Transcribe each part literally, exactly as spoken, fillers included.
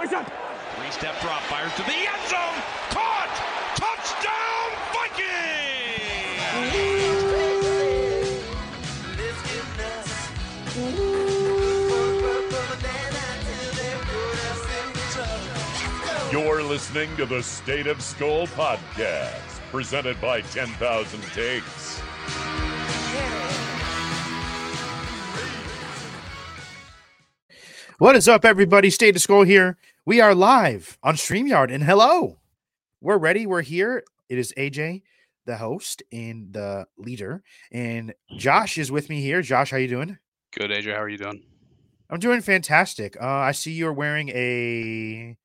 Three-step drop, fires to the end zone. Caught! Touchdown, Vikings! You're listening to the State of Skull Podcast, presented by ten thousand Takes. What is up, everybody? State of Skull here. We are live on StreamYard, and hello. We're ready. We're here. It is A J, the host and the leader, and Josh is with me here. Josh, how you doing? Good, A J. How are you doing? I'm doing fantastic. Uh, I see you're wearing a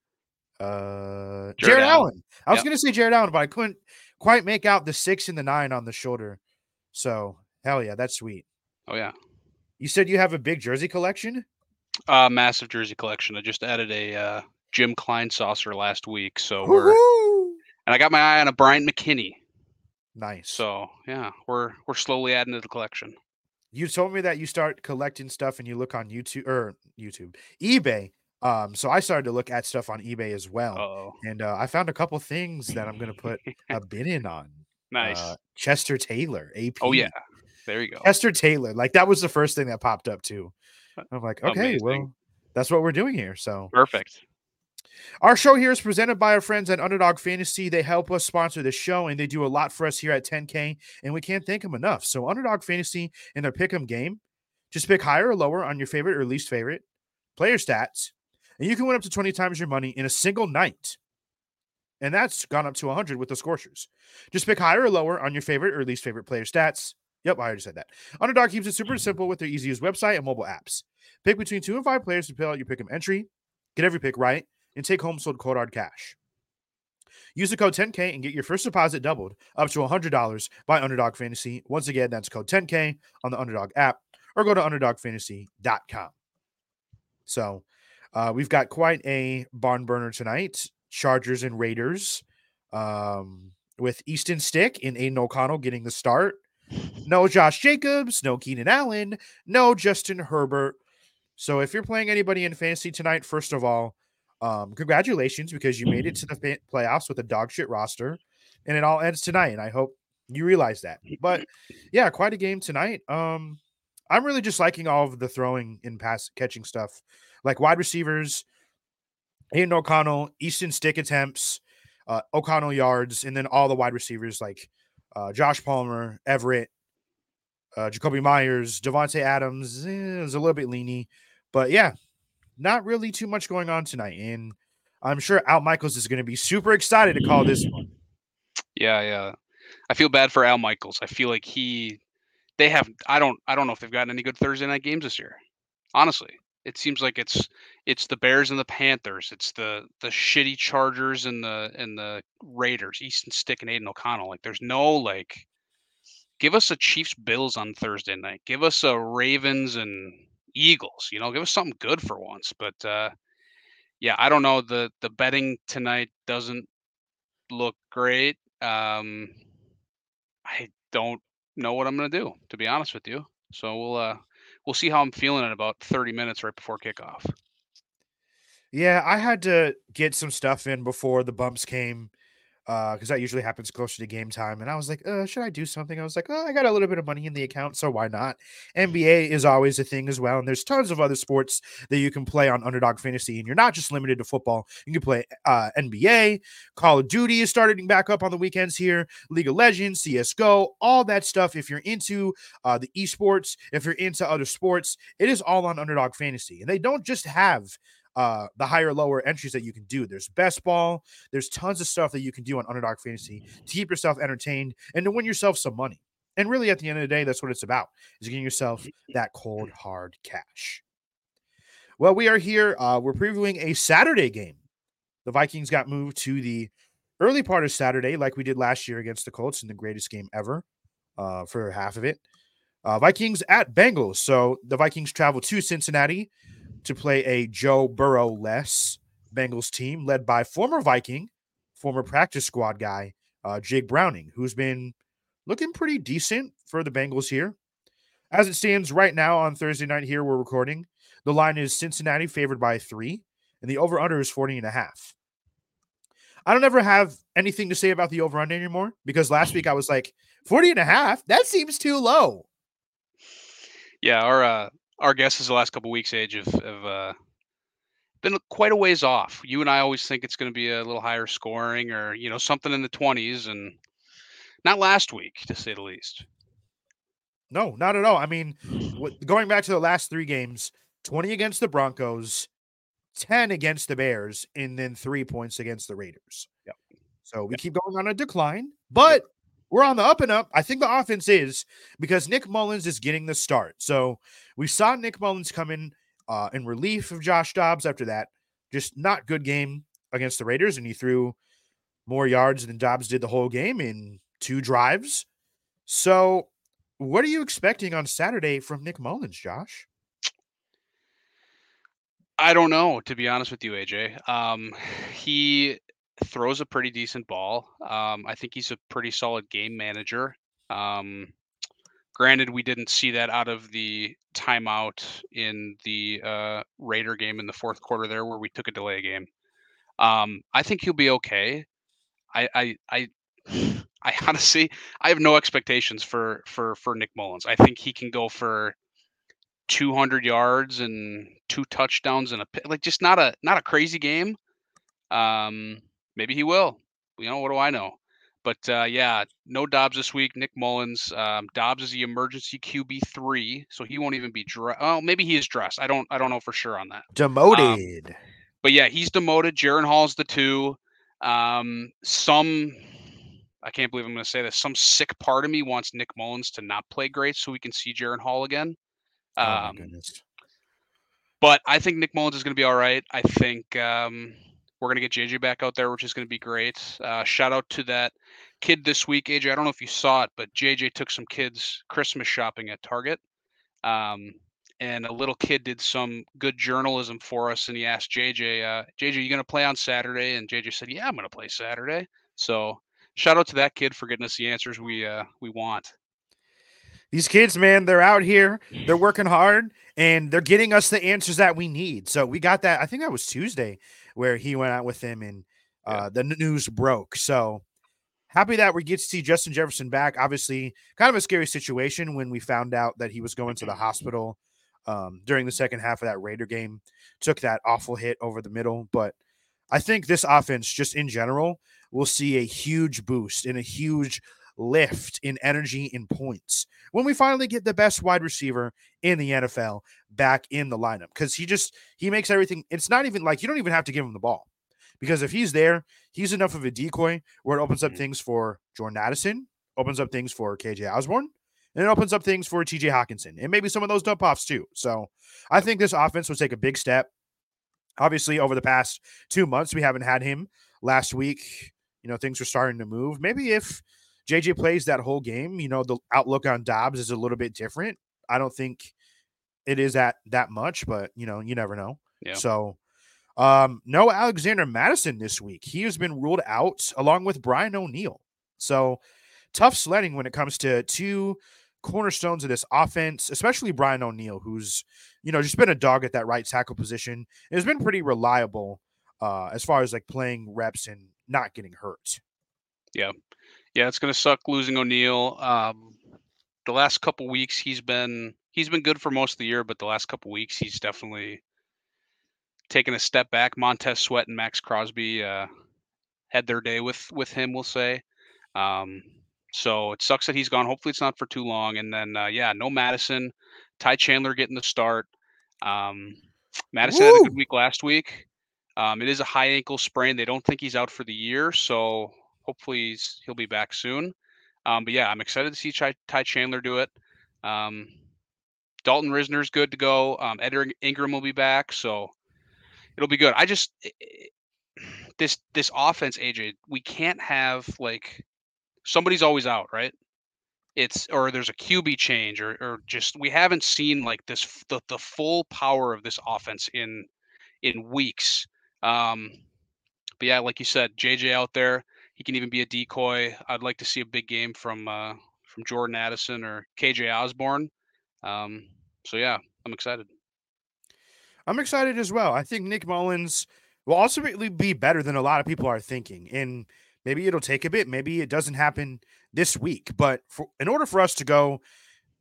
uh, Jared, Jared Allen. Allen. I yep. was going to say Jared Allen, but I couldn't quite make out the six and the nine on the shoulder. So, hell yeah, that's sweet. Oh, yeah. You said you have a big jersey collection? Uh, massive jersey collection. I just added a uh, Jim Kleinsasser last week, so we're Woo-hoo! and I got my eye on a Brian McKinney. Nice. So yeah, we're we're slowly adding to the collection. You told me that you start collecting stuff and you look on YouTube or YouTube eBay. Um, so I started to look at stuff on eBay as well, Uh-oh. and uh, I found a couple things that I'm going to put a bid in on. Nice. Uh, Chester Taylor, A P. Oh yeah, there you go. Chester Taylor, like that was the first thing that popped up too. I'm like, okay, Amazing. well, that's what we're doing here. So perfect. Our show here is presented by our friends at Underdog Fantasy. They help us sponsor the show, and they do a lot for us here at ten K, and we can't thank them enough. So Underdog Fantasy in their pick'em game, just pick higher or lower on your favorite or least favorite player stats, and you can win up to twenty times your money in a single night. And that's gone up to one hundred with the Scorchers. Just pick higher or lower on your favorite or least favorite player stats. Yep, I already said that. Underdog keeps it super simple with their easy-to-use website and mobile apps. Pick between two and five players to fill out your pick'em entry, get every pick right, and take home sold cold hard cash. Use the code ten K and get your first deposit doubled up to one hundred dollars by Underdog Fantasy. Once again, that's code ten K on the Underdog app, or go to underdog fantasy dot com. So uh, we've got quite a barn burner tonight. Chargers and Raiders um, with Easton Stick and Aiden O'Connell getting the start. No Josh Jacobs, no Keenan Allen, no Justin Herbert. So if you're playing anybody in fantasy tonight, first of all, um, congratulations, because you made it to the playoffs with a dog shit roster, and it all ends tonight, and I hope you realize that. But, yeah, quite a game tonight. Um, I'm really just liking all of the throwing and pass catching stuff, like wide receivers, Aiden O'Connell, Easton Stick attempts, uh, O'Connell yards, and then all the wide receivers like Uh, Josh Palmer, Everett, uh, Jacoby Myers, Devontae Adams. Eh, it was a little bit leany. But, yeah, not really too much going on tonight. And I'm sure Al Michaels is going to be super excited to call this one. Yeah, yeah. I feel bad for Al Michaels. I feel like he – they have – I don't I don't know if they've gotten any good Thursday night games this year. Honestly, it seems like it's it's the Bears and the Panthers. It's the the shitty Chargers and the and the Raiders, Easton Stick and Aiden O'Connell. Like there's no like give us a Chiefs Bills on Thursday night. Give us a Ravens and Eagles, you know, give us something good for once. But uh, yeah, I don't know. The the betting tonight doesn't look great. Um, I don't know what I'm gonna do, to be honest with you. So we'll uh We'll see how I'm feeling in about thirty minutes right before kickoff. Yeah, I had to get some stuff in before the bumps came because uh, that usually happens closer to game time. And I was like, uh, should I do something? I was like, oh, I got a little bit of money in the account, so why not? N B A is always a thing as well. And there's tons of other sports that you can play on Underdog Fantasy. And you're not just limited to football. You can play uh, N B A. Call of Duty is starting back up on the weekends here. League of Legends, C S G O, all that stuff. If you're into uh, the esports, if you're into other sports, it is all on Underdog Fantasy. And they don't just have Uh, the higher, lower entries that you can do. There's best ball. There's tons of stuff that you can do on Underdog Fantasy to keep yourself entertained and to win yourself some money. And really, at the end of the day, that's what it's about, is getting yourself that cold, hard cash. Well, we are here. Uh, we're previewing a Saturday game. The Vikings got moved to the early part of Saturday, like we did last year against the Colts in the greatest game ever uh, for half of it. Uh, Vikings at Bengals. So the Vikings travel to Cincinnati to play a Joe Burrow-less Bengals team led by former Viking, former practice squad guy, uh, Jake Browning, who's been looking pretty decent for the Bengals here. As it stands right now on Thursday night here, we're recording. The line is Cincinnati favored by three, and the over-under is forty and a half. I don't ever have anything to say about the over-under anymore because last week I was like, forty and a half? That seems too low. Yeah, our uh, our guesses the last couple of weeks, Age, have, have uh, been quite a ways off. You and I always think it's going to be a little higher scoring or, you know, something in the twenties, and not last week, to say the least. No, not at all. I mean, going back to the last three games, twenty against the Broncos, ten against the Bears, and then three points against the Raiders. Yep. So we yep. keep going on a decline, but we're on the up and up. I think the offense is because Nick Mullens is getting the start. So we saw Nick Mullens come in uh, in relief of Josh Dobbs after that. Just not good game against the Raiders, and he threw more yards than Dobbs did the whole game in two drives. So what are you expecting on Saturday from Nick Mullens, Josh? I don't know, to be honest with you, A J. Um, he throws a pretty decent ball. Um, I think he's a pretty solid game manager. Um, granted, we didn't see that out of the timeout in the uh, Raider game in the fourth quarter there where we took a delay game. Um, I think he'll be okay. I, I, I, I honestly, I have no expectations for, for, for Nick Mullens. I think he can go for two hundred yards and two touchdowns and a like just not a not a crazy game. Um, maybe he will. You know, what do I know? But uh, yeah, no Dobbs this week. Nick Mullens. Um, Dobbs is the emergency Q B three, so he won't even be dressed. Oh, maybe he is dressed. I don't I don't know for sure on that. Demoted. Um, but yeah, he's demoted. Jaron Hall's the two. Um, some. I can't believe I'm going to say this. Some sick part of me wants Nick Mullens to not play great so we can see Jaron Hall again. Um, oh but I think Nick Mullens is going to be all right. I think um, we're going to get J J back out there, which is going to be great. Uh, shout out to that kid this week, A J. I don't know if you saw it, but J J took some kids Christmas shopping at Target. Um, and a little kid did some good journalism for us. And he asked J J, uh, J J, you going to play on Saturday? And J J said, yeah, I'm going to play Saturday. So shout out to that kid for getting us the answers we uh, we want. These kids, man, they're out here, they're working hard, and they're getting us the answers that we need. So we got that. I think that was Tuesday where he went out with him, and uh, yeah. the news broke. So happy that we get to see Justin Jefferson back. Obviously, kind of a scary situation when we found out that he was going to the hospital um, during the second half of that Raider game. Took that awful hit over the middle. But I think this offense, just in general, will see a huge boost and a huge lift in energy and points when we finally get the best wide receiver in the N F L back in the lineup, because he just he makes everything. It's not even like you don't even have to give him the ball, because if he's there, he's enough of a decoy where it opens up things for Jordan Addison, opens up things for K J Osborne, and it opens up things for T J Hockenson and maybe some of those dump offs too. So I think this offense will take a big step. Obviously, over the past two months we haven't had him. Last week, you know, things were starting to move. Maybe if J J plays that whole game, you know, the outlook on Dobbs is a little bit different. I don't think it is at that much, but, you know, you never know. Yeah. So, um, no Alexander Madison this week. He has been ruled out along with Brian O'Neill. So, tough sledding when it comes to two cornerstones of this offense, especially Brian O'Neill, who's, you know, just been a dog at that right tackle position. It has been pretty reliable uh, as far as, like, playing reps and not getting hurt. Yeah. Yeah, it's going to suck losing O'Neill. Um, the last couple weeks, he's been he's been good for most of the year, but the last couple weeks, he's definitely taken a step back. Montez Sweat and Max Crosby uh, had their day with with him, we'll say. Um, so it sucks that he's gone. Hopefully, it's not for too long. And then, uh, yeah, no Madison. Ty Chandler getting the start. Um, Madison Woo! had a good week last week. Um, it is a high ankle sprain. They don't think he's out for the year, so hopefully he's, he'll be back soon. Um, but yeah, I'm excited to see Ty, Ty Chandler do it. Um, Dalton Risner's good to go. Um, Edgar Ingram will be back. So it'll be good. I just, it, this, this offense, A J, we can't have like somebody's always out, right? It's, or there's a Q B change or, or just, we haven't seen like this, the, the full power of this offense in, in weeks. Um, but yeah, like you said, J J out there, he can even be a decoy. I'd like to see a big game from uh, from Jordan Addison or K J Osborne. Um, so, yeah, I'm excited. I'm excited as well. I think Nick Mullens will ultimately be better than a lot of people are thinking. And maybe it'll take a bit. Maybe it doesn't happen this week. But for, in order for us to go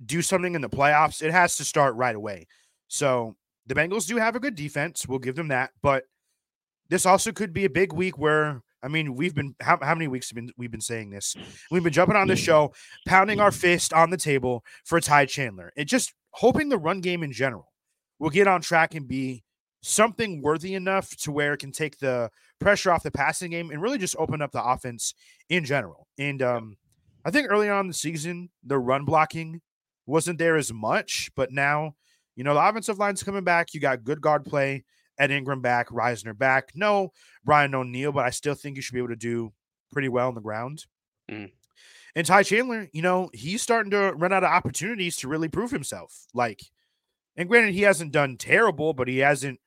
do something in the playoffs, it has to start right away. So the Bengals do have a good defense. We'll give them that. But this also could be a big week where, I mean, we've been, how, how many weeks have been, we've been saying this? We've been jumping on the show, pounding our fist on the table for Ty Chandler. It just hoping the run game in general will get on track and be something worthy enough to where it can take the pressure off the passing game and really just open up the offense in general. And um, I think early on in the season, the run blocking wasn't there as much, but now, you know, the offensive line's coming back. You got good guard play. Ed Ingram back, Reisner back. No, Brian O'Neill, but I still think you should be able to do pretty well on the ground. Mm. And Ty Chandler, you know, he's starting to run out of opportunities to really prove himself. Like, and granted, he hasn't done terrible, but he hasn't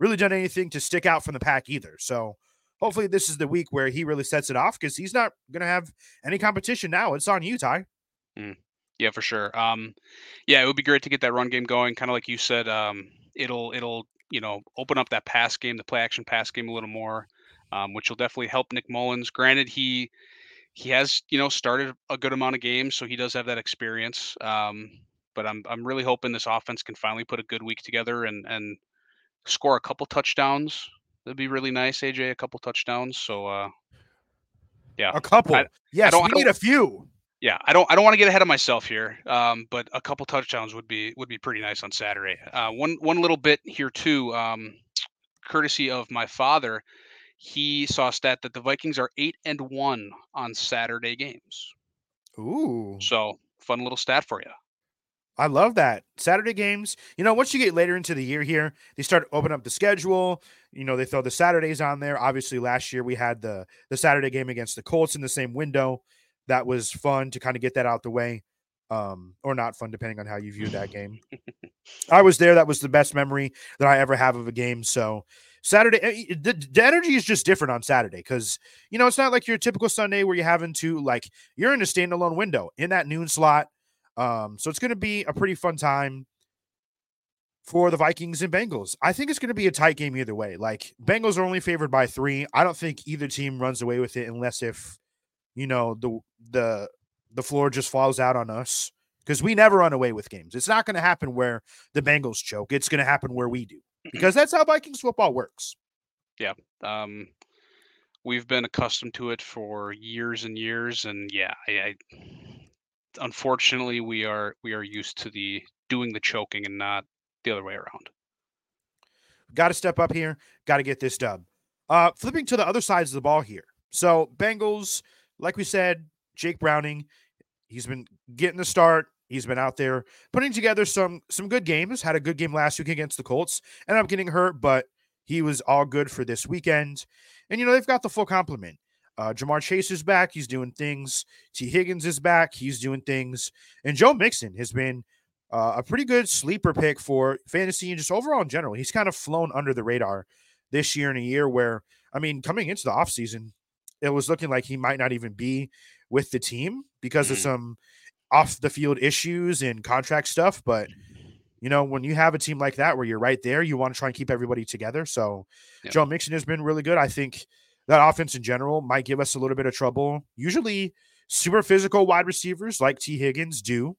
really done anything to stick out from the pack either. So hopefully this is the week where he really sets it off, because he's not going to have any competition now. It's on you, Ty. Mm. Yeah, for sure. Um, yeah, it would be great to get that run game going. Kind of like you said, um, it'll, it'll, you know, open up that pass game, the play action pass game a little more, um, which will definitely help Nick Mullens. Granted, he he has, you know, started a good amount of games, so he does have that experience. Um, but I'm I'm really hoping this offense can finally put a good week together and and score a couple touchdowns. That'd be really nice, A J, a couple touchdowns. So, uh, yeah, a couple. I, yes, I don't, we I don't, need a few. Yeah, I don't I don't want to get ahead of myself here, um, but a couple touchdowns would be would be pretty nice on Saturday. Uh, one one little bit here too, um, courtesy of my father, he saw a stat that the Vikings are eight and one on Saturday games. Ooh, so fun little stat for you. I love that. Saturday games. You know, once you get later into the year here, they start opening up the schedule. You know, they throw the Saturdays on there. Obviously, last year we had the the Saturday game against the Colts in the same window. That was fun to kind of get that out the way, um, or not fun, depending on how you view that game. I was there. That was the best memory that I ever have of a game. So Saturday, the, the energy is just different on Saturday because, you know, it's not like your typical Sunday where you're having to, like, you're in a standalone window in that noon slot. Um, so it's going to be a pretty fun time for the Vikings and Bengals. I think it's going to be a tight game either way. Like, Bengals are only favored by three. I don't think either team runs away with it unless if, you know, the the the floor just falls out on us, because we never run away with games. It's not going to happen where the Bengals choke. It's going to happen where we do, because that's how Vikings football works. Yeah. Um, we've been accustomed to it for years and years. And yeah, I, I unfortunately we are, we are used to the doing the choking and not the other way around. Got to step up here. Got to get this dub. Uh, flipping to the other sides of the ball here. So Bengals, like we said, Jake Browning, he's been getting the start. He's been out there putting together some some good games, had a good game last week against the Colts, ended up getting hurt, but he was all good for this weekend. And, you know, they've got the full complement. Uh, Ja'Marr Chase is back. He's doing things. T. Higgins is back. He's doing things. And Joe Mixon has been uh, a pretty good sleeper pick for fantasy and just overall in general. He's kind of flown under the radar this year, in a year where, I mean, coming into the offseason, it was looking like he might not even be with the team because of some off the field issues and contract stuff. But, you know, when you have a team like that, where you're right there, you want to try and keep everybody together. So yep. Joe Mixon has been really good. I think that offense in general might give us a little bit of trouble. Usually super physical wide receivers like T. Higgins do.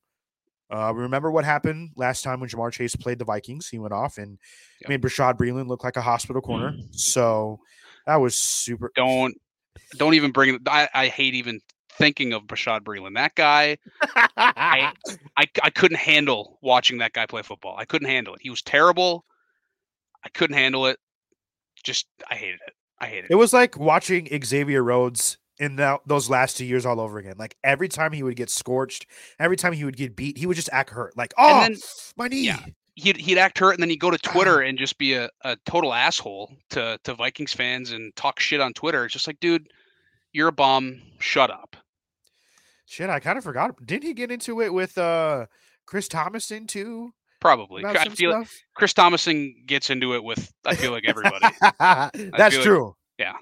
Uh, remember what happened last time when Ja'Marr Chase played the Vikings, he went off and yep. made Bashaud Breeland look like a hospital corner. Mm. So that was super. Don't, Don't even bring it. I, I hate even thinking of Bashaud Breeland. That guy, I, I I couldn't handle watching that guy play football. I couldn't handle it. He was terrible. I couldn't handle it. Just, I hated it. I hated it. It was like watching Xavier Rhodes in the, those last two years all over again. Like, every time he would get scorched, every time he would get beat, he would just act hurt. Like, oh, then, my knee. Yeah. He'd, he'd act hurt, and then he'd go to Twitter and just be a, a total asshole to, to Vikings fans and talk shit on Twitter. It's just like, dude, you're a bum. Shut up. Shit, I kind of forgot. Didn't he get into it with uh, Chris Tomasson too? Probably. I feel like Chris Tomasson gets into it with, I feel like, everybody. That's true. Like,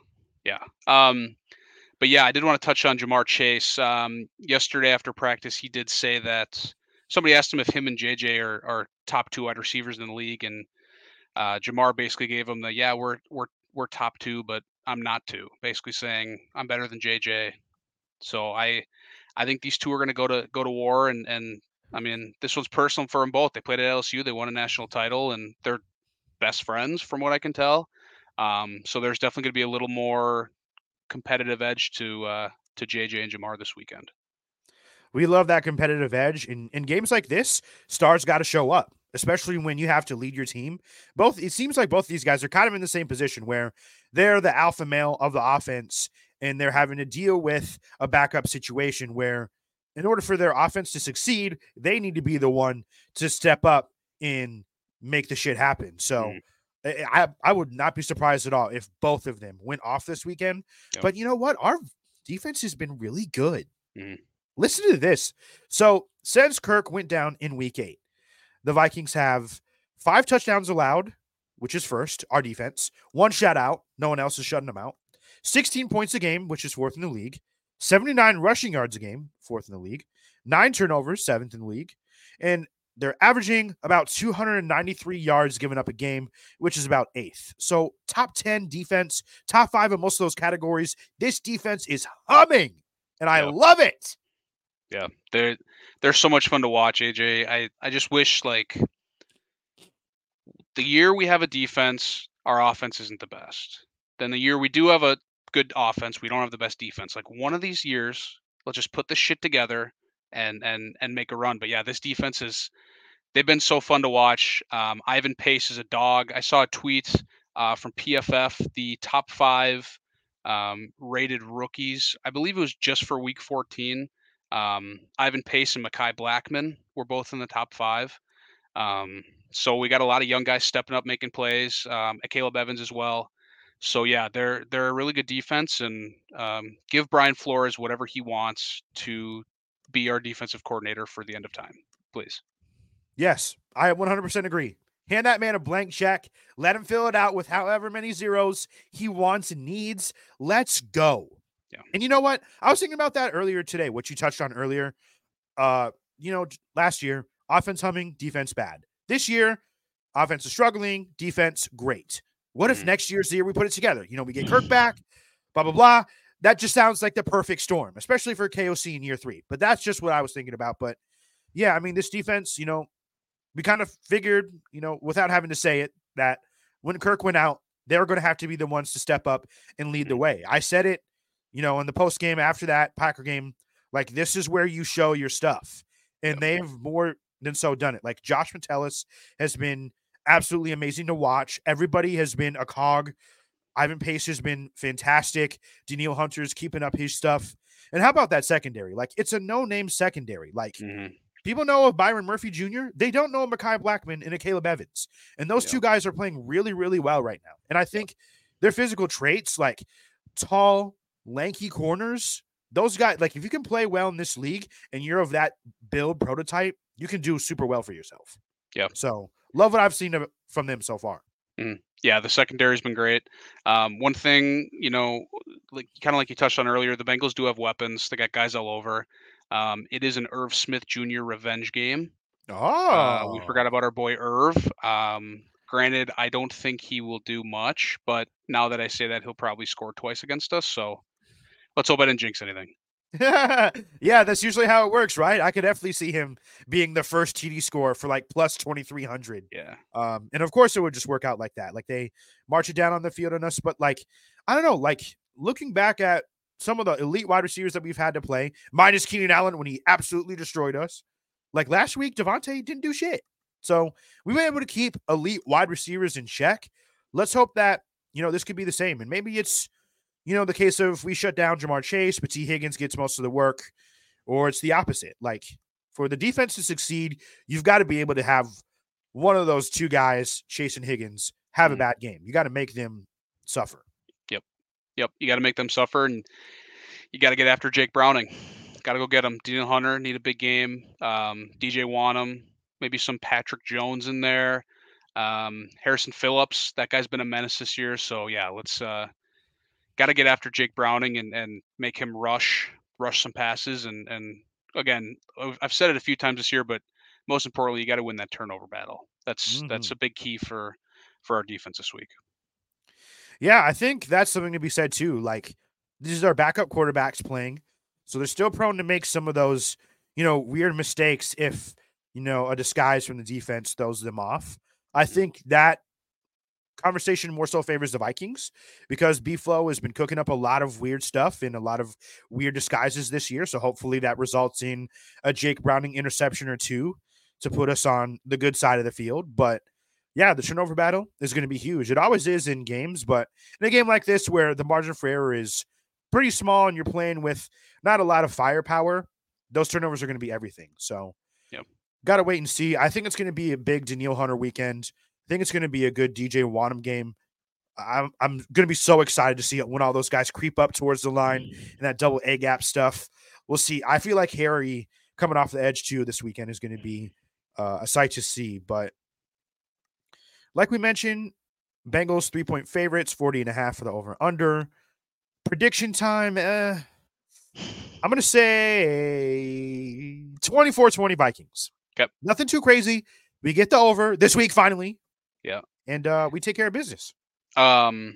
yeah. Yeah. Um, but, yeah, I did want to touch on Ja'Marr Chase. Um, yesterday after practice, he did say that somebody asked him if him and J J are, are top two wide receivers in the league, and uh, Ja'Marr basically gave him the, yeah, we're we're we're top two, but I'm not two, basically saying I'm better than J J. So I, I think these two are going to go to go to war. And, and I mean, this one's personal for them both. They played at L S U. They won a national title and they're best friends from what I can tell. Um, so there's definitely going to be a little more competitive edge to, uh, to J J and Ja'Marr this weekend. We love that competitive edge in, in games like this. Stars got to show up, especially when you have to lead your team. Both, it seems like both of these guys are kind of in the same position where they're the alpha male of the offense and they're having to deal with a backup situation where in order for their offense to succeed, they need to be the one to step up and make the shit happen. So mm. I, I would not be surprised at all if both of them went off this weekend. Yep. But you know what? Our defense has been really good. Mm. Listen to this. So since Kirk went down in week eight, the Vikings have five touchdowns allowed, which is first, our defense, one shutout, no one else is shutting them out, sixteen points a game, which is fourth in the league, seventy-nine rushing yards a game, fourth in the league, nine turnovers, seventh in the league, and they're averaging about two hundred ninety-three yards given up a game, which is about eighth. So top ten defense, top five in most of those categories. This defense is humming, and I yeah. love it. Yeah, they're, they're so much fun to watch, A J. I, I just wish, like, the year we have a defense, our offense isn't the best. Then the year we do have a good offense, we don't have the best defense. Like, one of these years, let's just put this shit together and and and make a run. But, yeah, this defense is – they've been so fun to watch. Um, Ivan Pace is a dog. I saw a tweet uh, from P F F, the top five um, rated rookies. I believe it was just for week fourteen. Um, Ivan Pace and Mekhi Blackmon were both in the top five. Um, so we got a lot of young guys stepping up, making plays, um, Caleb Evans as well. So yeah, they're, they're a really good defense, and, um, give Brian Flores whatever he wants to be our defensive coordinator for the end of time, please. Yes. I one hundred percent agree. Hand that man a blank check. Let him fill it out with however many zeros he wants and needs. Let's go. Yeah. And you know what? I was thinking about that earlier today, what you touched on earlier. Uh, you know, last year, offense humming, defense bad. This year, offense is struggling, defense great. What if next year's the year we put it together? You know, we get Kirk back, blah, blah, blah. That just sounds like the perfect storm, especially for K O C in year three. But that's just what I was thinking about. But, yeah, I mean, this defense, you know, we kind of figured, you know, without having to say it, that when Kirk went out, they were going to have to be the ones to step up and lead the way. I said it. You know, in the post game after that Packer game, like, this is where you show your stuff. And they've more than so done it. Like, Josh Metellus has been absolutely amazing to watch. Everybody has been a cog. Ivan Pace has been fantastic. Danielle Hunter's keeping up his stuff. And how about that secondary? Like, it's a no-name secondary. Like, mm-hmm. people know of Byron Murphy Junior They don't know of Mekhi Blackmon and a Caleb Evans. And those yeah. two guys are playing really, really well right now. And I think their physical traits, like tall, lanky corners, those guys, like, if you can play well in this league and you're of that build prototype, you can do super well for yourself. Yeah. So love what I've seen of, from them so far. Mm. Yeah. The secondary has been great. Um, one thing, you know, like kind of like you touched on earlier, the Bengals do have weapons. They got guys all over. Um, it is an Irv Smith Junior revenge game. Oh, uh, we forgot about our boy Irv. Um, granted, I don't think he will do much, but now that I say that, he'll probably score twice against us. So, let's hope I didn't jinx anything. Yeah, that's usually how it works, right? I could definitely see him being the first T D score for like plus twenty-three hundred. Yeah. Um, and of course it would just work out like that. Like, they march it down on the field on us. But like, I don't know, like looking back at some of the elite wide receivers that we've had to play, minus Keenan Allen when he absolutely destroyed us. Like last week, Devontae didn't do shit. So we were able to keep elite wide receivers in check. Let's hope that, you know, this could be the same. And maybe it's, you know, the case of we shut down Ja'Marr Chase, but T. Higgins gets most of the work, or it's the opposite. Like, for the defense to succeed, you've got to be able to have one of those two guys, Chase and Higgins, have mm. a bad game. You got to make them suffer. Yep. Yep. You got to make them suffer, and you got to get after Jake Browning. Got to go get him. Danielle Hunter, need a big game. Um, D J Wonnum, maybe some Patrick Jones in there. Um, Harrison Phillips, that guy's been a menace this year. So, yeah, let's uh, – got to get after Jake Browning and, and make him rush, rush some passes. And, and again, I've said it a few times this year, but most importantly, you got to win that turnover battle. That's, mm-hmm. that's a big key for, for our defense this week. yeah, I think that's something to be said too. Like, these are backup quarterbacks playing, so they're still prone to make some of those, you know, weird mistakes if, you know, a disguise from the defense throws them off. I think that conversation more so favors the Vikings because B-Flow has been cooking up a lot of weird stuff in a lot of weird disguises this year. So hopefully that results in a Jake Browning interception or two to put us on the good side of the field. But yeah, the turnover battle is going to be huge. It always is in games, but in a game like this where the margin for error is pretty small and you're playing with not a lot of firepower, those turnovers are going to be everything. So yep. Got to wait and see. I think it's going to be a big Danielle Hunter weekend. I think it's going to be a good D J Wonnum game. I'm, I'm going to be so excited to see it when all those guys creep up towards the line and that double A gap stuff. We'll see. I feel like Harry coming off the edge too this weekend is going to be uh, a sight to see. But like we mentioned, Bengals three point favorites, forty and a half for the over under. Prediction time. Uh, I'm going to say twenty-four twenty Vikings. Yep. Nothing too crazy. We get the over this week finally. Yeah. And uh, we take care of business. Um,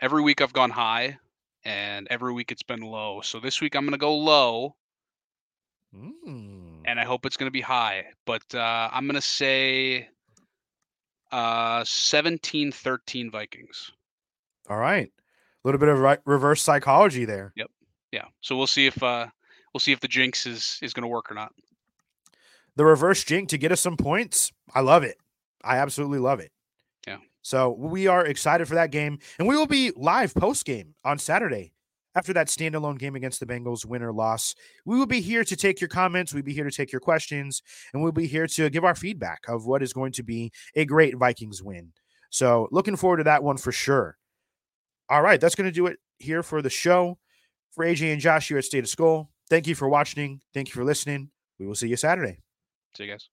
every week I've gone high and every week it's been low. So this week I'm going to go low. Mm. And I hope it's going to be high. But uh, I'm going to say uh, seventeen thirteen Vikings. All right. A little bit of re- reverse psychology there. Yep. Yeah. So we'll see if uh, we'll see if the jinx is, is going to work or not. The reverse jinx to get us some points. I love it. I absolutely love it. Yeah. So we are excited for that game. And we will be live post-game on Saturday after that standalone game against the Bengals, win or loss. We will be here to take your comments. We'll be here to take your questions. And we'll be here to give our feedback of what is going to be a great Vikings win. So looking forward to that one for sure. All right. That's going to do it here for the show. For A J and Josh here at State of Skull, thank you for watching. Thank you for listening. We will see you Saturday. See you guys.